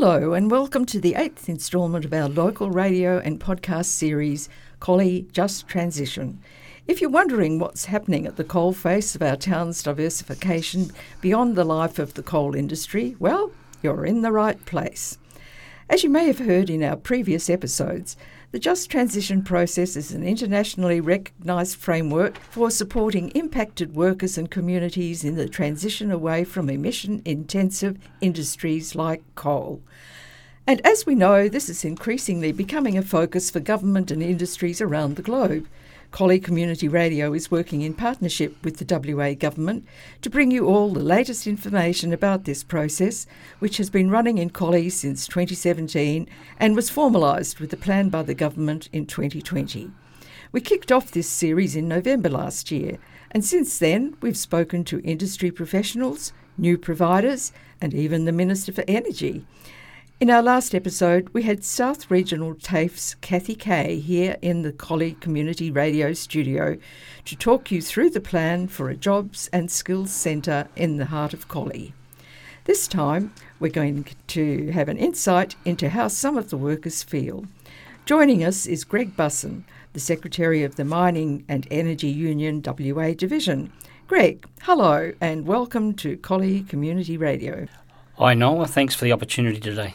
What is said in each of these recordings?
Hello and welcome to the 8th instalment of our local radio and podcast series, Collie Just Transition. If you're wondering what's happening at the coalface of our town's diversification beyond the life of the coal industry, well, you're in the right place. As you may have heard in our previous episodes, the Just Transition process is an internationally recognised framework for supporting impacted workers and communities in the transition away from emission-intensive industries like coal. And as we know, this is increasingly becoming a focus for government and industries around the globe. Collie Community Radio is working in partnership with the WA Government to bring you all the latest information about this process, which has been running in Collie since 2017 and was formalised with the plan by the Government in 2020. We kicked off this series in November last year, and since then we've spoken to industry professionals, new providers and even the Minister for Energy. In our last episode, we had South Regional TAFE's Cathy Kaye here in the Collie Community Radio studio to talk you through the plan for a jobs and skills centre in the heart of Collie. This time, we're going to have an insight into how some of the workers feel. Joining us is Greg Busson, the Secretary of the Mining and Energy Union WA Division. Greg, hello and welcome to Collie Community Radio. Hi Noel, thanks for the opportunity today.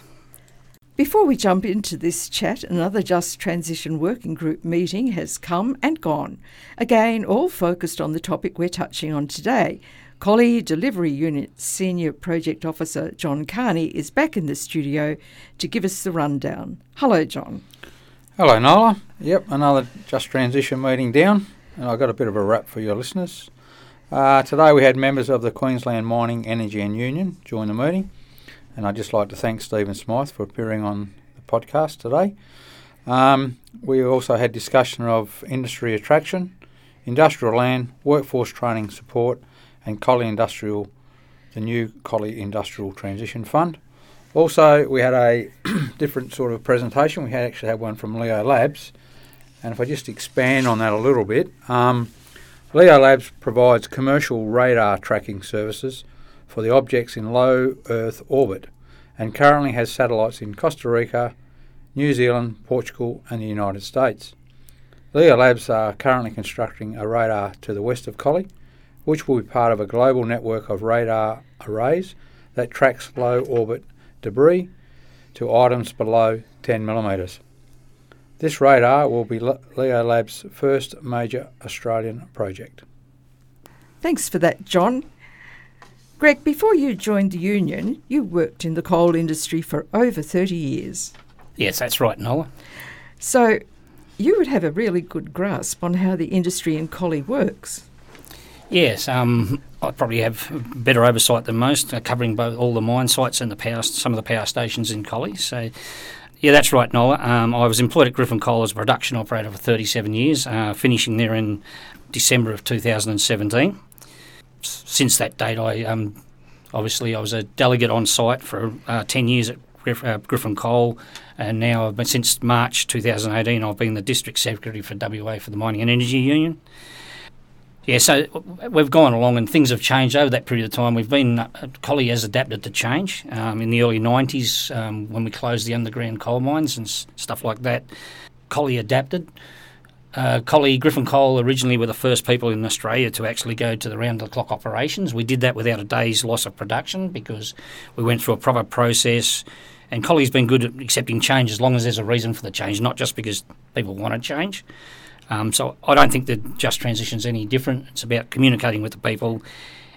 Before we jump into this chat, another Just Transition Working Group meeting has come and gone. Again, all focused on the topic we're touching on today. Collie Delivery Unit Senior Project Officer John Carney is back in the studio to give us the rundown. Hello, John. Hello, Nola. Yep, another Just Transition meeting down, and I've got a bit of a wrap for your listeners. Today we had members of the Queensland Mining, Energy and Union join the meeting, and I'd just like to thank Stephen Smyth for appearing on the podcast today. We also had discussion of industry attraction, industrial land, workforce training support and the new Collie Industrial Transition Fund. Also we had a different sort of presentation. We had one from Leo Labs, and if I just expand on that a little bit, Leo Labs provides commercial radar tracking services for the objects in low Earth orbit and currently has satellites in Costa Rica, New Zealand, Portugal and the United States. Leo Labs are currently constructing a radar to the west of Collie, which will be part of a global network of radar arrays that tracks low orbit debris to items below 10 millimetres. This radar will be Leo Labs' first major Australian project. Thanks for that, John. Greg, before you joined the union, you worked in the coal industry for over 30 years. Yes, that's right, Nola. So you would have a really good grasp on how the industry in Collie works. Yes, I probably have better oversight than most, covering both all the mine sites and some of the power stations in Collie. So. Yeah, that's right, Nola. I was employed at Griffin Coal as a production operator for 37 years, finishing there in December of 2017. Since that date, I was a delegate on site for 10 years at Griffin Coal, and now since March 2018 I've been the District Secretary for WA for the Mining and Energy Union. Yeah, so we've gone along and things have changed over that period of time. Collie has adapted to change. In the early 90s, when we closed the underground coal mines and stuff like that, Collie adapted. Griffin Coal originally were the first people in Australia to actually go to the round-the-clock operations. We did that without a day's loss of production because we went through a proper process. And Collie's been good at accepting change as long as there's a reason for the change, not just because people want to change. So I don't think the Just Transition's any different. It's about communicating with the people,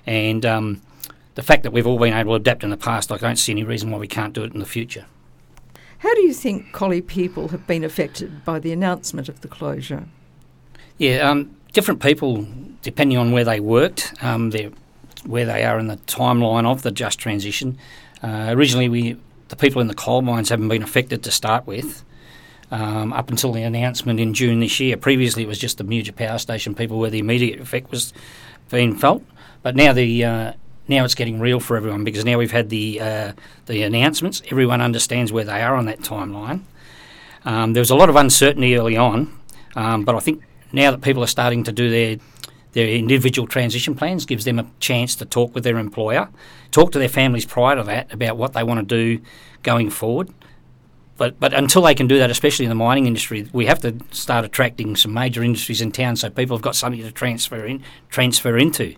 and the fact that we've all been able to adapt in the past, I don't see any reason why we can't do it in the future. How do you think Collie people have been affected by the announcement of the closure? Yeah, different people, depending on where they worked, where they are in the timeline of the Just Transition. Originally, the people in the coal mines haven't been affected to start with. Up until the announcement in June this year. Previously it was just the major power station people where the immediate effect was being felt, but now now it's getting real for everyone because now we've had the announcements. Everyone understands where they are on that timeline. There was a lot of uncertainty early on, but I think now that people are starting to do their their individual transition plans, gives them a chance to talk with their employer, talk to their families prior to that about what they want to do going forward. But until they can do that, especially in the mining industry, we have to start attracting some major industries in town so people have got something to transfer into.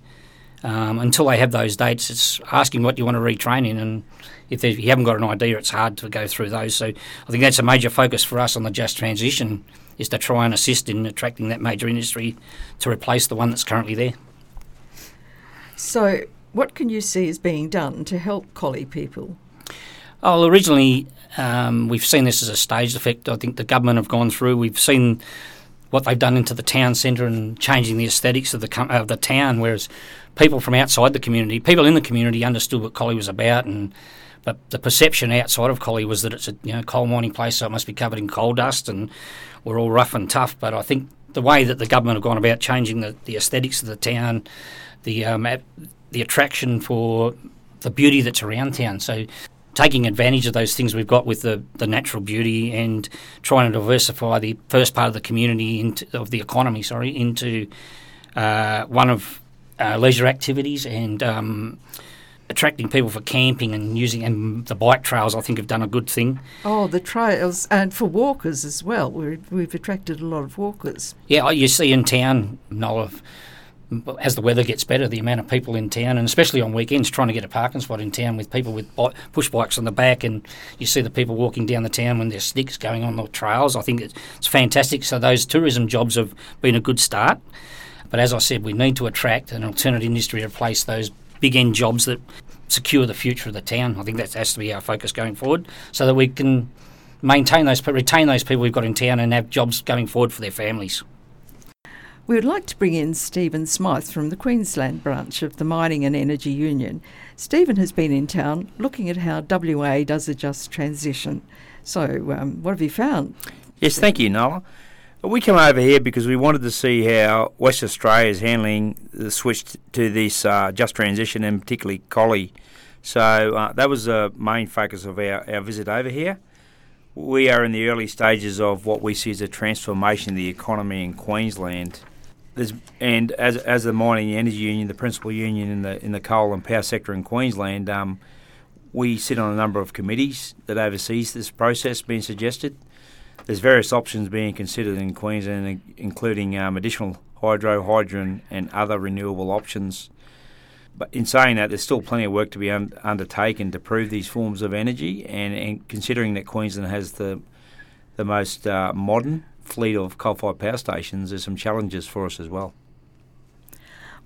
Until they have those dates, it's asking what you want to retrain in, and if you haven't got an idea, it's hard to go through those. So I think that's a major focus for us on the Just Transition, is to try and assist in attracting that major industry to replace the one that's currently there. So what can you see is being done to help Collie people? Oh, well, originally we've seen this as a staged effect. I think the government have gone through. We've seen what they've done into the town centre and changing the aesthetics of the town, whereas people from outside the community, people in the community understood what Collie was about, but the perception outside of Collie was that it's a coal mining place, so it must be covered in coal dust and we're all rough and tough. But I think the way that the government have gone about changing the aesthetics of the town, the attraction for the beauty that's around town, so taking advantage of those things we've got with the natural beauty and trying to diversify the first part of the community into one of leisure activities and attracting people for camping and the bike trails, I think, have done a good thing. Oh, the trails, and for walkers as well. We've attracted a lot of walkers. Yeah, you see in town, Noel, as the weather gets better, the amount of people in town, and especially on weekends, trying to get a parking spot in town with people with push bikes on the back, and you see the people walking down the town with their sticks going on the trails. I think it's fantastic. So those tourism jobs have been a good start. But as I said, we need to attract an alternate industry to replace those big-end jobs that secure the future of the town. I think that has to be our focus going forward so that we can retain those people we've got in town and have jobs going forward for their families. We would like to bring in Stephen Smyth from the Queensland branch of the Mining and Energy Union. Stephen has been in town looking at how WA does a just transition. So what have you found? Yes, thank you, Nola. We come over here because we wanted to see how West Australia is handling the switch to this just transition, and particularly Collie. So that was the main focus of our visit over here. We are in the early stages of what we see as a transformation of the economy in Queensland. And as the Mining and Energy Union, the principal union in the coal and power sector in Queensland, we sit on a number of committees that oversees this process being suggested. There's various options being considered in Queensland, including additional hydro, hydrogen and other renewable options. But in saying that, there's still plenty of work to be undertaken to prove these forms of energy, and considering that Queensland has the most modern fleet of coal-fired power stations, there's some challenges for us as well.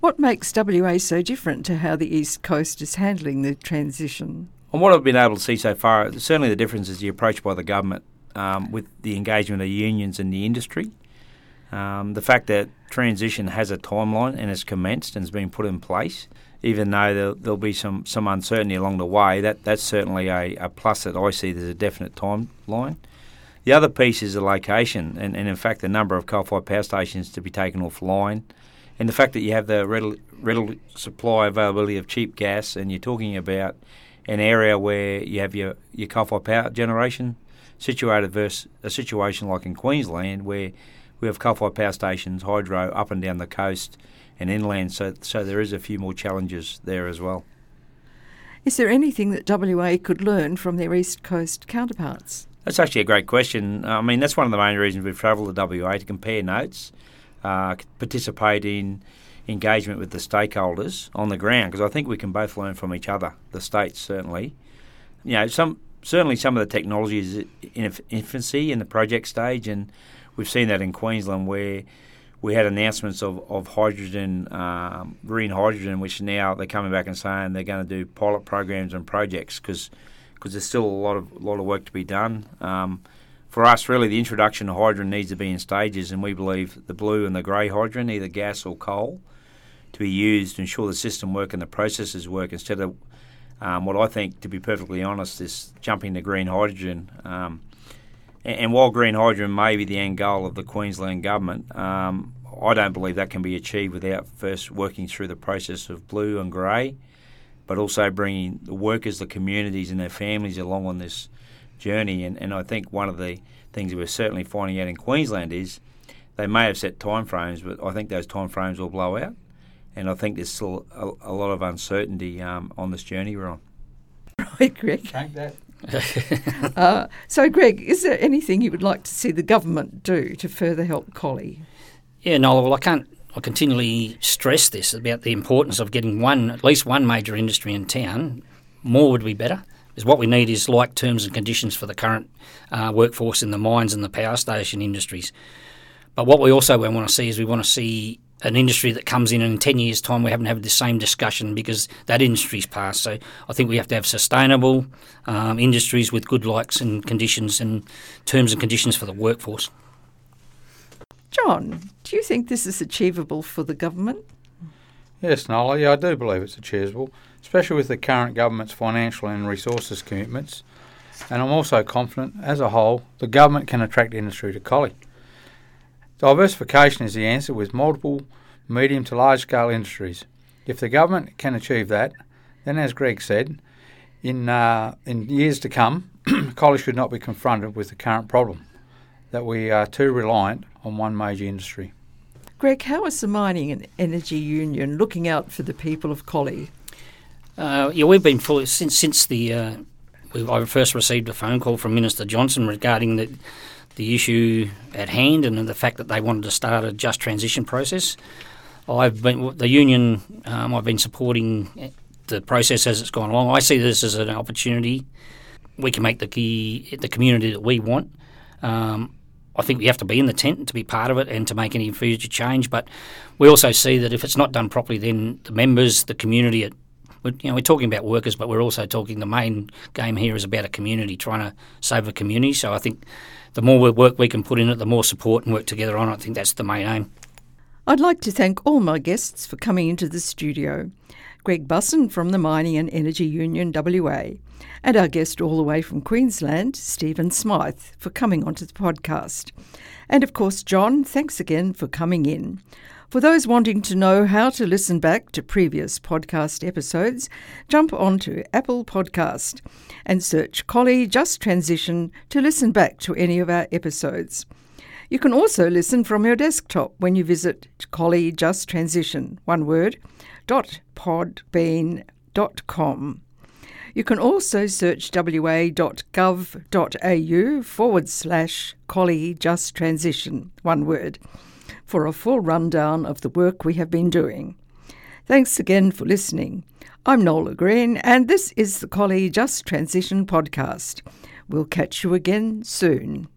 What makes WA so different to how the East Coast is handling the transition? And what I've been able to see so far, certainly the difference is the approach by the government with the engagement of unions and the industry. The fact that transition has a timeline and has commenced and has been put in place, even though there'll be some uncertainty along the way, that's certainly a plus that I see. There's a definite timeline. The other piece is the location and in fact, the number of coal-fired power stations to be taken offline, and the fact that you have the readily supply availability of cheap gas, and you're talking about an area where you have your coal-fired power generation situated versus a situation like in Queensland where we have coal-fired power stations, hydro up and down the coast, and inland, so there is a few more challenges there as well. Is there anything that WA could learn from their East Coast counterparts? That's actually a great question. I mean, that's one of the main reasons we've travelled to WA, to compare notes, participate in engagement with the stakeholders on the ground, because I think we can both learn from each other, the states certainly. Certainly some of the technology is in infancy in the project stage, and we've seen that in Queensland where we had announcements of hydrogen, green hydrogen, which now they're coming back and saying they're going to do pilot programs and projects because there's still a lot of work to be done. For us, really, the introduction of hydrogen needs to be in stages, and we believe the blue and the grey hydrogen, either gas or coal, to be used to ensure the system work and the processes work, instead of what I think, to be perfectly honest, is jumping to green hydrogen. And while green hydrogen may be the end goal of the Queensland government, I don't believe that can be achieved without first working through the process of blue and grey, but also bringing the workers, the communities and their families along on this journey. And I think one of the things that we're certainly finding out in Queensland is they may have set timeframes, but I think those timeframes will blow out. and I think there's still a lot of uncertainty on this journey we're on. Right, Greg. Thank that. So, Greg, is there anything you would like to see the government do to further help Collie? Yeah, Noel, well, I continually stress this about the importance of getting at least one major industry in town. More would be better. Because what we need is like terms and conditions for the current workforce in the mines and the power station industries. But what we also want to see is we want to see an industry that comes in and in 10 years' time we haven't had the same discussion because that industry's passed. So I think we have to have sustainable industries with good likes and conditions and terms and conditions for the workforce. John, do you think this is achievable for the government? Yes, Nola, I do believe it's achievable, especially with the current government's financial and resources commitments. And I'm also confident, as a whole, the government can attract industry to Collie. Diversification is the answer with multiple medium to large-scale industries. If the government can achieve that, then as Greg said, in years to come, Collie should not be confronted with the current problem that we are too reliant on one major industry. Greg, how is the Mining and Energy Union looking out for the people of Collie? We've been fully since the I first received a phone call from Minister Johnson regarding the issue at hand and the fact that they wanted to start a just transition process. I've been supporting the process as it's gone along. I see this as an opportunity. We can make the community that we want. I think we have to be in the tent to be part of it and to make any future change. But we also see that if it's not done properly, then the members, the community, we're talking about workers, but we're also talking the main game here is about a community, trying to save a community. So I think the more work we can put in it, the more support and work together on it. I think that's the main aim. I'd like to thank all my guests for coming into the studio. Greg Busson from the Mining and Energy Union WA, and our guest all the way from Queensland, Stephen Smyth, for coming onto the podcast. And of course, John, thanks again for coming in. For those wanting to know how to listen back to previous podcast episodes, jump onto Apple Podcast and search Collie Just Transition to listen back to any of our episodes. You can also listen from your desktop when you visit Collie Just Transition, .podbean.com. You can also search wa.gov.au/Collie Just Transition, for a full rundown of the work we have been doing. Thanks again for listening. I'm Nola Green, and this is the Collie Just Transition podcast. We'll catch you again soon.